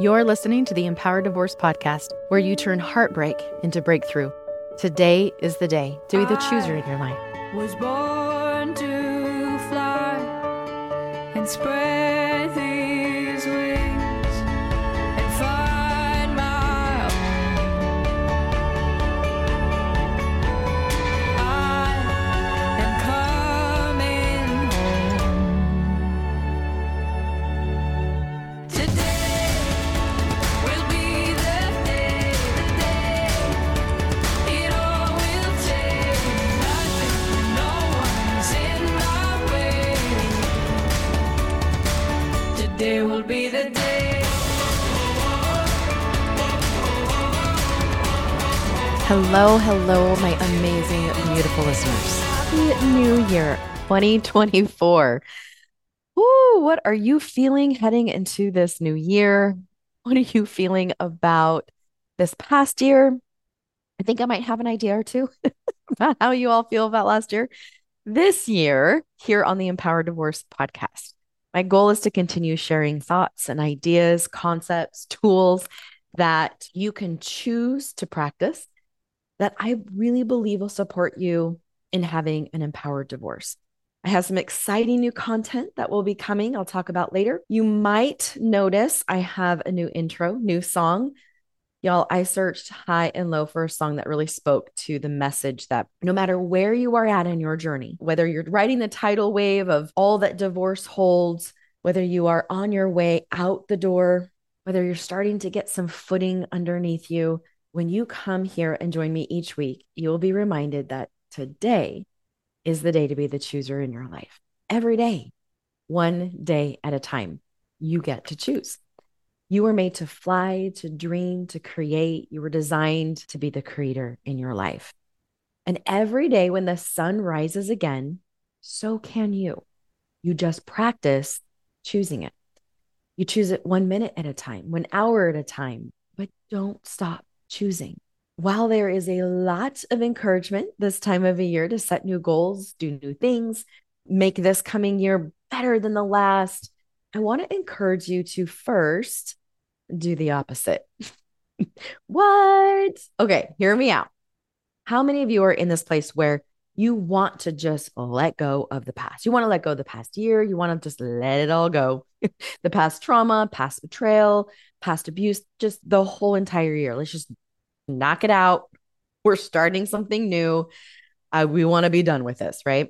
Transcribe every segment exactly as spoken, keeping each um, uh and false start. You're listening to the Empowered Divorce Podcast, where you turn heartbreak into breakthrough. Today is the day to be the chooser in your life. I was born to fly and spread these wings and find my own. I am coming home today. Today will be the day. Hello, hello, my amazing, beautiful listeners. Happy New Year twenty twenty-four. Woo, what are you feeling heading into this new year? What are you feeling about this past year? I think I might have an idea or two about how you all feel about last year. This year, here on the Empowered Divorce Podcast, my goal is to continue sharing thoughts and ideas, concepts, tools that you can choose to practice that I really believe will support you in having an empowered divorce. I have some exciting new content that will be coming. I'll talk about later. You might notice I have a new intro, new song. Y'all, I searched high and low for a song that really spoke to the message that no matter where you are at in your journey, whether you're riding the tidal wave of all that divorce holds, whether you are on your way out the door, whether you're starting to get some footing underneath you, when you come here and join me each week, you'll be reminded that today is the day to be the chooser in your life. Every day, one day at a time, you get to choose. You were made to fly, to dream, to create. You were designed to be the creator in your life. And every day when the sun rises again, so can you. You just practice choosing it. You choose it one minute at a time, one hour at a time, but don't stop choosing. While there is a lot of encouragement this time of the year to set new goals, do new things, make this coming year better than the last, I want to encourage you to first do the opposite. What? Okay, hear me out. How many of you are in this place where you want to just let go of the past? You want to let go of the past year. You want to just let it all go. The past trauma, past betrayal, past abuse, just the whole entire year. Let's just knock it out. We're starting something new. Uh, we want to be done with this, right?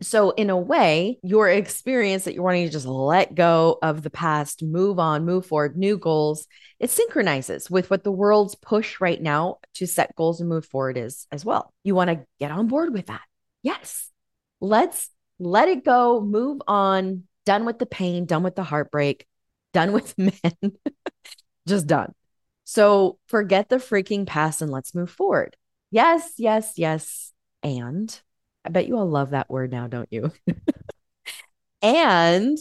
So in a way, your experience that you're wanting to just let go of the past, move on, move forward, new goals, it synchronizes with what the world's push right now to set goals and move forward is as well. You want to get on board with that. Yes, let's let it go, move on, done with the pain, done with the heartbreak, done with men, just done. So forget the freaking past and let's move forward. Yes, yes, yes, and... I bet you all love that word now, don't you? And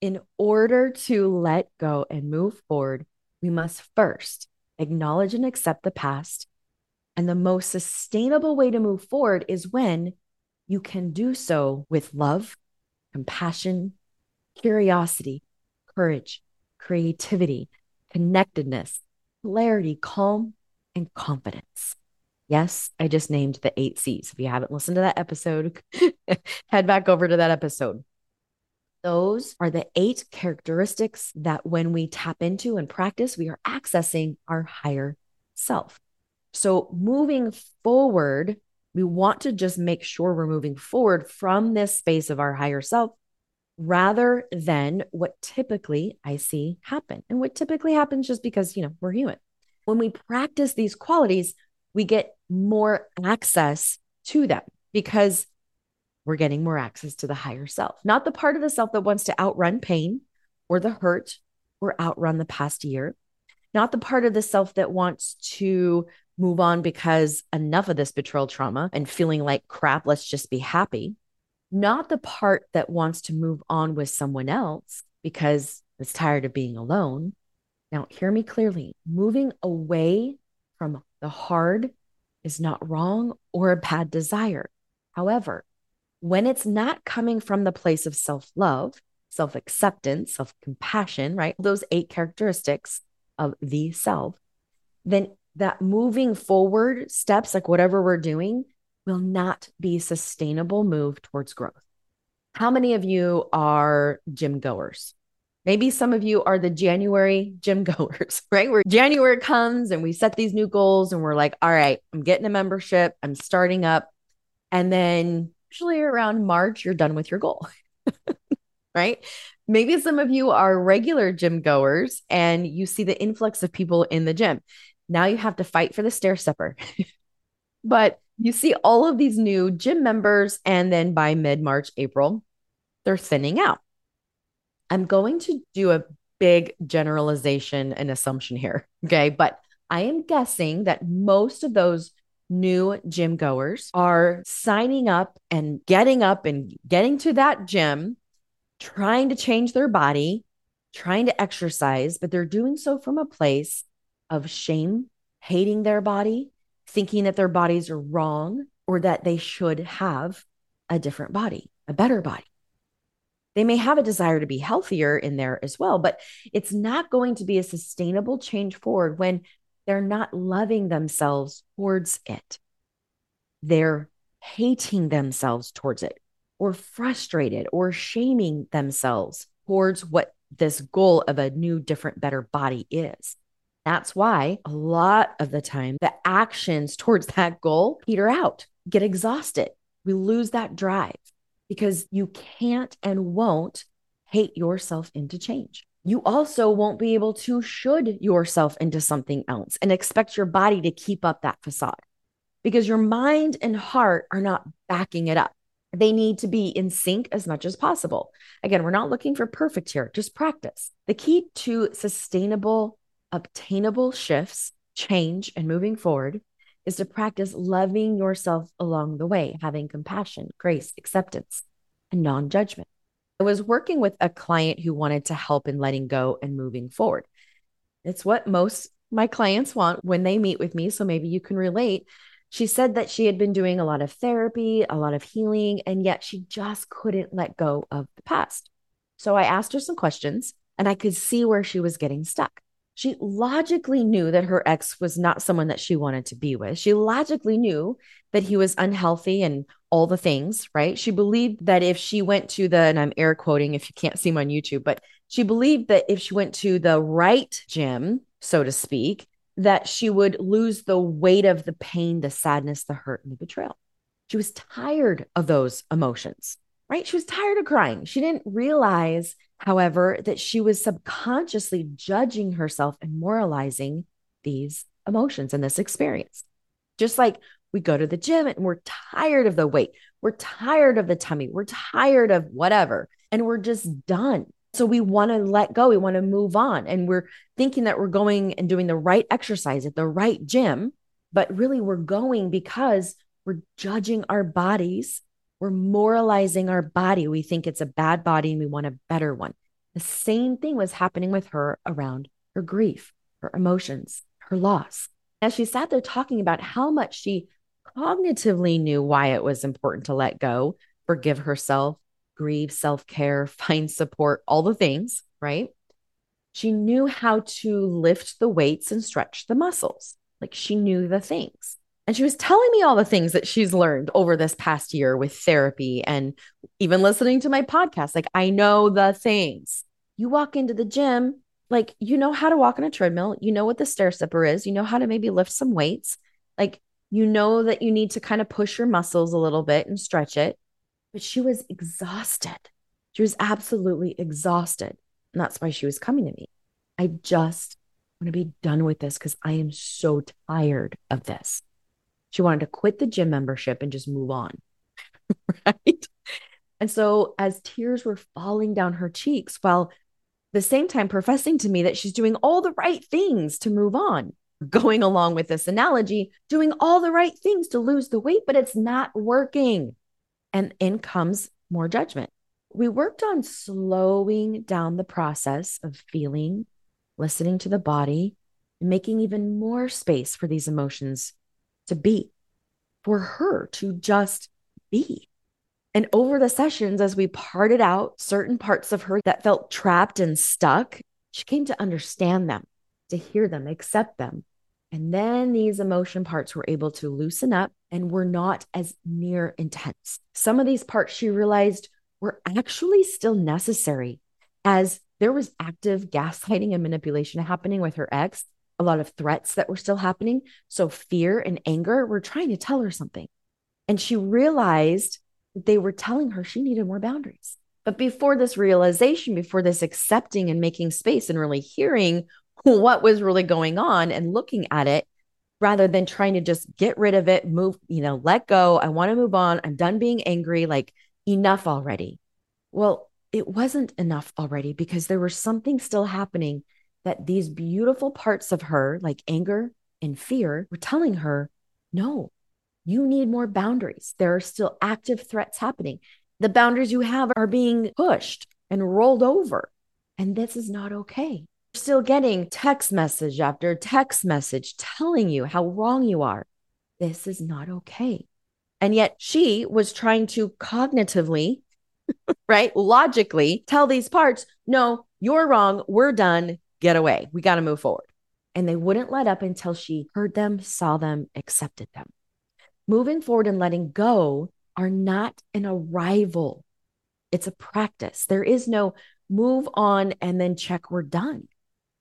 in order to let go and move forward, we must first acknowledge and accept the past. And the most sustainable way to move forward is when you can do so with love, compassion, curiosity, courage, creativity, connectedness, clarity, calm, and confidence. Yes, I just named the eight C's. If you haven't listened to that episode, head back over to that episode. Those are the eight characteristics that when we tap into and practice, we are accessing our higher self. So moving forward, we want to just make sure we're moving forward from this space of our higher self rather than what typically I see happen. And what typically happens just because, you know, we're human. When we practice these qualities, we get more access to them because we're getting more access to the higher self, not the part of the self that wants to outrun pain or the hurt or outrun the past year, not the part of the self that wants to move on because enough of this betrayal trauma and feeling like crap, let's just be happy, not the part that wants to move on with someone else because it's tired of being alone. Now, hear me clearly, moving away from the hard is not wrong or a bad desire. However, when it's not coming from the place of self-love, self-acceptance, self-compassion, right? Those eight characteristics of the self, then that moving forward steps, like whatever we're doing, will not be a sustainable move towards growth. How many of you are gym goers? Maybe some of you are the January gym goers, right? Where January comes and we set these new goals and we're like, all right, I'm getting a membership, I'm starting up. And then usually around March, you're done with your goal, right? Maybe some of you are regular gym goers and you see the influx of people in the gym. Now you have to fight for the stair stepper. But you see all of these new gym members, and then by mid-March, April, they're thinning out. I'm going to do a big generalization and assumption here, okay? But I am guessing that most of those new gym goers are signing up and getting up and getting to that gym, trying to change their body, trying to exercise, but they're doing so from a place of shame, hating their body, thinking that their bodies are wrong or that they should have a different body, a better body. They may have a desire to be healthier in there as well, but it's not going to be a sustainable change forward when they're not loving themselves towards it. They're hating themselves towards it, or frustrated or shaming themselves towards what this goal of a new, different, better body is. That's why a lot of the time, the actions towards that goal peter out, get exhausted. We lose that drive because you can't and won't hate yourself into change. You also won't be able to should yourself into something else and expect your body to keep up that facade because your mind and heart are not backing it up. They need to be in sync as much as possible. Again, we're not looking for perfect here, just practice. The key to sustainable obtainable shifts, change, and moving forward is to practice loving yourself along the way, having compassion, grace, acceptance, and non-judgment. I was working with a client who wanted to help in letting go and moving forward. It's what most my clients want when they meet with me, so maybe you can relate. She said that she had been doing a lot of therapy, a lot of healing, and yet she just couldn't let go of the past. So I asked her some questions and I could see where she was getting stuck. She logically knew that her ex was not someone that she wanted to be with. She logically knew that he was unhealthy and all the things, right? She believed that if she went to the, and I'm air quoting if you can't see me on YouTube, but she believed that if she went to the right gym, so to speak, that she would lose the weight of the pain, the sadness, the hurt, and the betrayal. She was tired of those emotions, right? She was tired of crying. She didn't realize, however, that she was subconsciously judging herself and moralizing these emotions and this experience. Just like we go to the gym and we're tired of the weight, we're tired of the tummy, we're tired of whatever, and we're just done. So we want to let go, we want to move on. And we're thinking that we're going and doing the right exercise at the right gym, but really we're going because we're judging our bodies. We're moralizing our body. We think it's a bad body and we want a better one. The same thing was happening with her around her grief, her emotions, her loss. As she sat there talking about how much she cognitively knew why it was important to let go, forgive herself, grieve, self-care, find support, all the things, right? She knew how to lift the weights and stretch the muscles. Like she knew the things. And she was telling me all the things that she's learned over this past year with therapy and even listening to my podcast. Like, I know the things. You walk into the gym, like, you know how to walk on a treadmill. You know what the stair stepper is. You know how to maybe lift some weights. Like, you know that you need to kind of push your muscles a little bit and stretch it. But she was exhausted. She was absolutely exhausted. And that's why she was coming to me. I just want to be done with this because I am so tired of this. She wanted to quit the gym membership and just move on, right? And so as tears were falling down her cheeks, while at the same time professing to me that she's doing all the right things to move on, going along with this analogy, doing all the right things to lose the weight, but it's not working. And in comes more judgment. We worked on slowing down the process of feeling, listening to the body, and making even more space for these emotions to be, for her to just be. And over the sessions, as we parted out certain parts of her that felt trapped and stuck, she came to understand them, to hear them, accept them. And then these emotion parts were able to loosen up and were not as near intense. Some of these parts she realized were actually still necessary, as there was active gaslighting and manipulation happening with her ex, a lot of threats that were still happening. So fear and anger were trying to tell her something. And she realized that they were telling her she needed more boundaries. But before this realization, before this accepting and making space and really hearing what was really going on and looking at it, rather than trying to just get rid of it, move, you know, let go. I want to move on. I'm done being angry. Like, enough already. Well, it wasn't enough already, because there was something still happening that these beautiful parts of her, like anger and fear, were telling her, no, you need more boundaries. There are still active threats happening. The boundaries you have are being pushed and rolled over. And this is not okay. Still getting text message after text message telling you how wrong you are. This is not okay. And yet she was trying to cognitively, right, logically tell these parts, no, you're wrong. We're done. Get away. We got to move forward. And they wouldn't let up until she heard them, saw them, accepted them. Moving forward and letting go are not an arrival. It's a practice. There is no move on and then check we're done.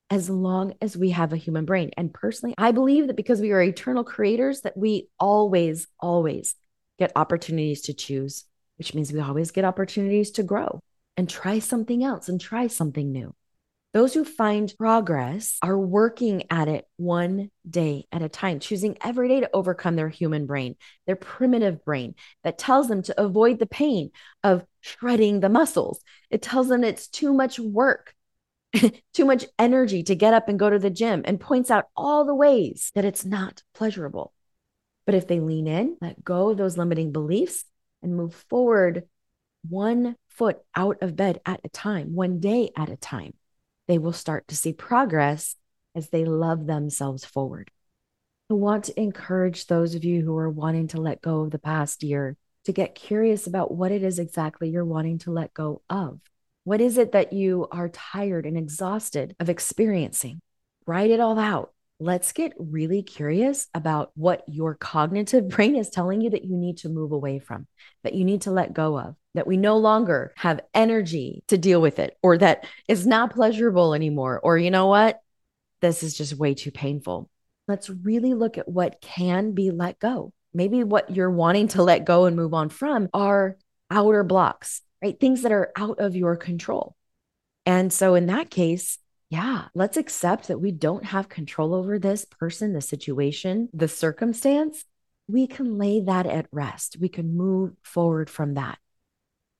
As long as we have a human brain. And personally, I believe that because we are eternal creators, that we always, always get opportunities to choose, which means we always get opportunities to grow and try something else and try something new. Those who find progress are working at it one day at a time, choosing every day to overcome their human brain, their primitive brain that tells them to avoid the pain of shredding the muscles. It tells them it's too much work. Too much energy to get up and go to the gym, and points out all the ways that it's not pleasurable. But if they lean in, let go of those limiting beliefs and move forward one foot out of bed at a time, one day at a time, they will start to see progress as they love themselves forward. I want to encourage those of you who are wanting to let go of the past year to get curious about what it is exactly you're wanting to let go of. What is it that you are tired and exhausted of experiencing? Write it all out. Let's get really curious about what your cognitive brain is telling you that you need to move away from, that you need to let go of, that we no longer have energy to deal with it, or that it's not pleasurable anymore, or you know what? This is just way too painful. Let's really look at what can be let go. Maybe what you're wanting to let go and move on from are outer blocks, right? Things that are out of your control. And so in that case, yeah, let's accept that we don't have control over this person, the situation, the circumstance. We can lay that at rest. We can move forward from that.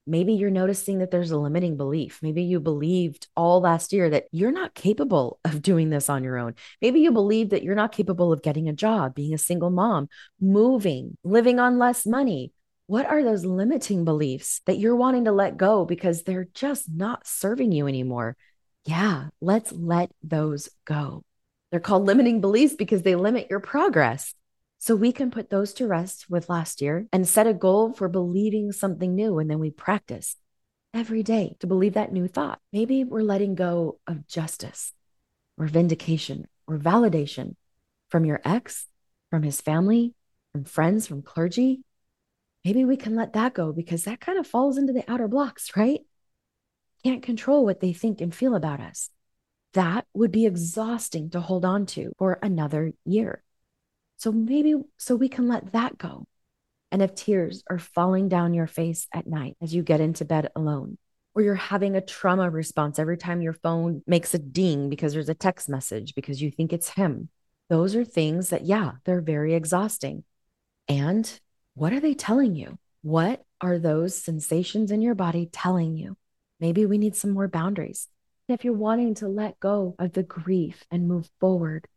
Maybe you're noticing that there's a limiting belief. Maybe you believed all last year that you're not capable of doing this on your own. Maybe you believe that you're not capable of getting a job, being a single mom, moving, living on less money. What are those limiting beliefs that you're wanting to let go because they're just not serving you anymore? Yeah, let's let those go. They're called limiting beliefs because they limit your progress. So we can put those to rest with last year and set a goal for believing something new. And then we practice every day to believe that new thought. Maybe we're letting go of justice or vindication or validation from your ex, from his family, from friends, from clergy. Maybe we can let that go because that kind of falls into the outer blocks, right? Can't control what they think and feel about us. That would be exhausting to hold on to for another year. So maybe so we can let that go. And if tears are falling down your face at night as you get into bed alone, or you're having a trauma response every time your phone makes a ding because there's a text message because you think it's him, those are things that, yeah, they're very exhausting. And what are they telling you? What are those sensations in your body telling you? Maybe we need some more boundaries. And if you're wanting to let go of the grief and move forward,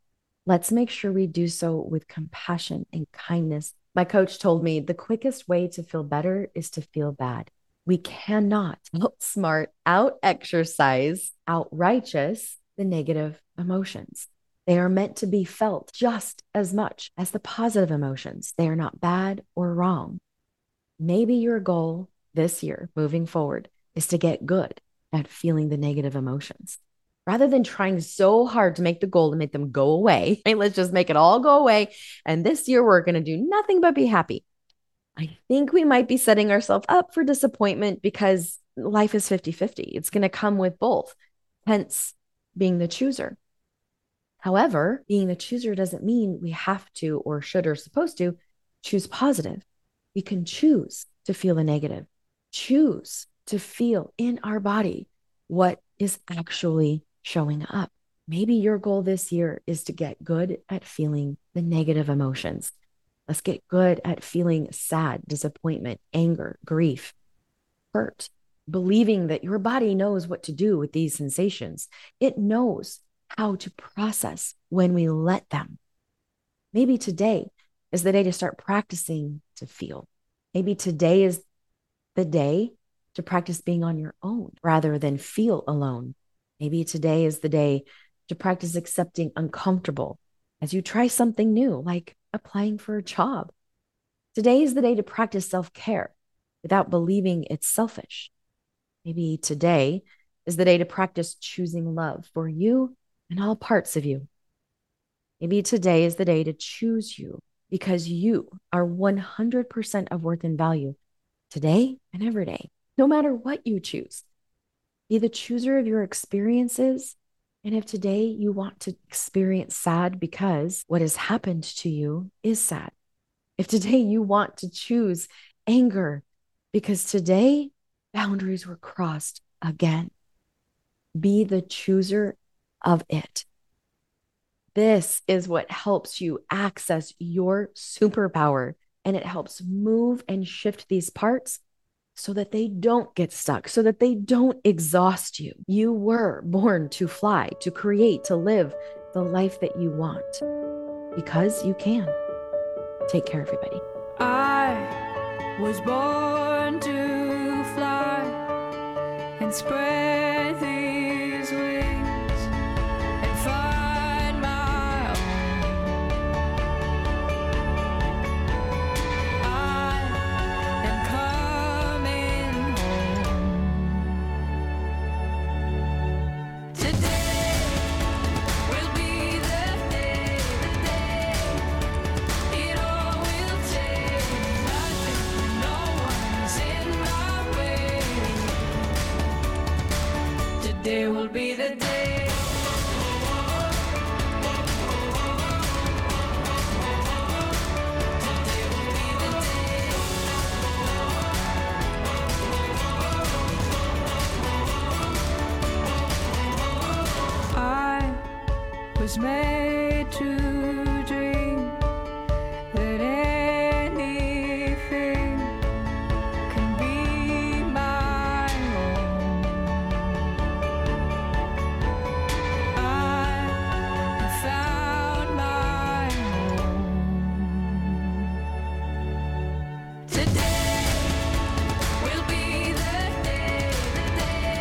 let's make sure we do so with compassion and kindness. My coach told me the quickest way to feel better is to feel bad. We cannot outsmart, out-exercise, out-righteous the negative emotions. They are meant to be felt just as much as the positive emotions. They are not bad or wrong. Maybe your goal this year moving forward is to get good at feeling the negative emotions rather than trying so hard to make the goal to make them go away. Right? Let's just make it all go away. And this year we're going to do nothing but be happy. I think we might be setting ourselves up for disappointment because life is fifty fifty. It's going to come with both, hence being the chooser. However, being the chooser doesn't mean we have to or should or supposed to choose positive. We can choose to feel the negative, choose to feel in our body what is actually showing up. Maybe your goal this year is to get good at feeling the negative emotions. Let's get good at feeling sad, disappointment, anger, grief, hurt, believing that your body knows what to do with these sensations. It knows how to process when we let them. Maybe today is the day to start practicing to feel. Maybe today is the day to practice being on your own rather than feel alone. Maybe today is the day to practice accepting uncomfortable as you try something new, like applying for a job. Today is the day to practice self-care without believing it's selfish. Maybe today is the day to practice choosing love for you and all parts of you. Maybe today is the day to choose you because you are one hundred percent of worth and value today and every day, no matter what you choose. Be the chooser of your experiences. And if today you want to experience sad because what has happened to you is sad, if today you want to choose anger because today boundaries were crossed again, be the chooser of it. This is what helps you access your superpower, and it helps move and shift these parts so that they don't get stuck, so that they don't exhaust you. You were born to fly, to create, to live the life that you want because you can. Take care, everybody. I was born to fly and spread these wings and find my own. I am coming home. Today will be the day, the day it all will take. Nothing, no one's in my way. Today will be the day. Was made to dream that anything can be my own. I have found my home. Today will be the day, the day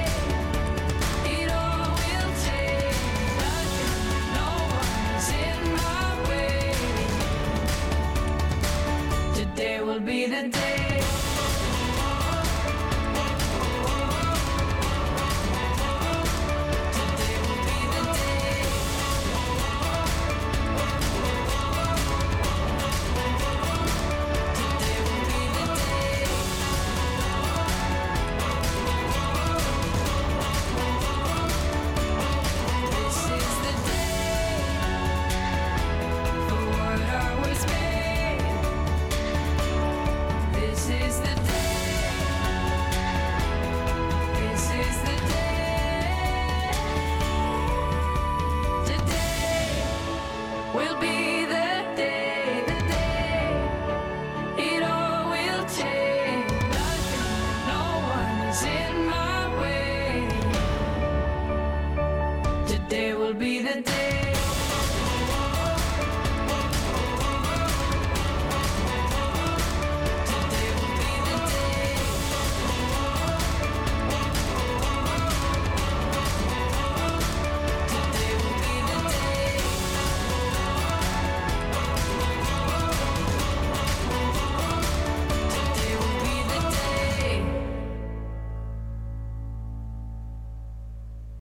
it all will take. Today will be the day. Today will be the day. Today will be the day. This is the day for what I was made. This is the day. This is the day. Today will be the day, the day it all will take. Nothing, no one's in my way. Today will be the day.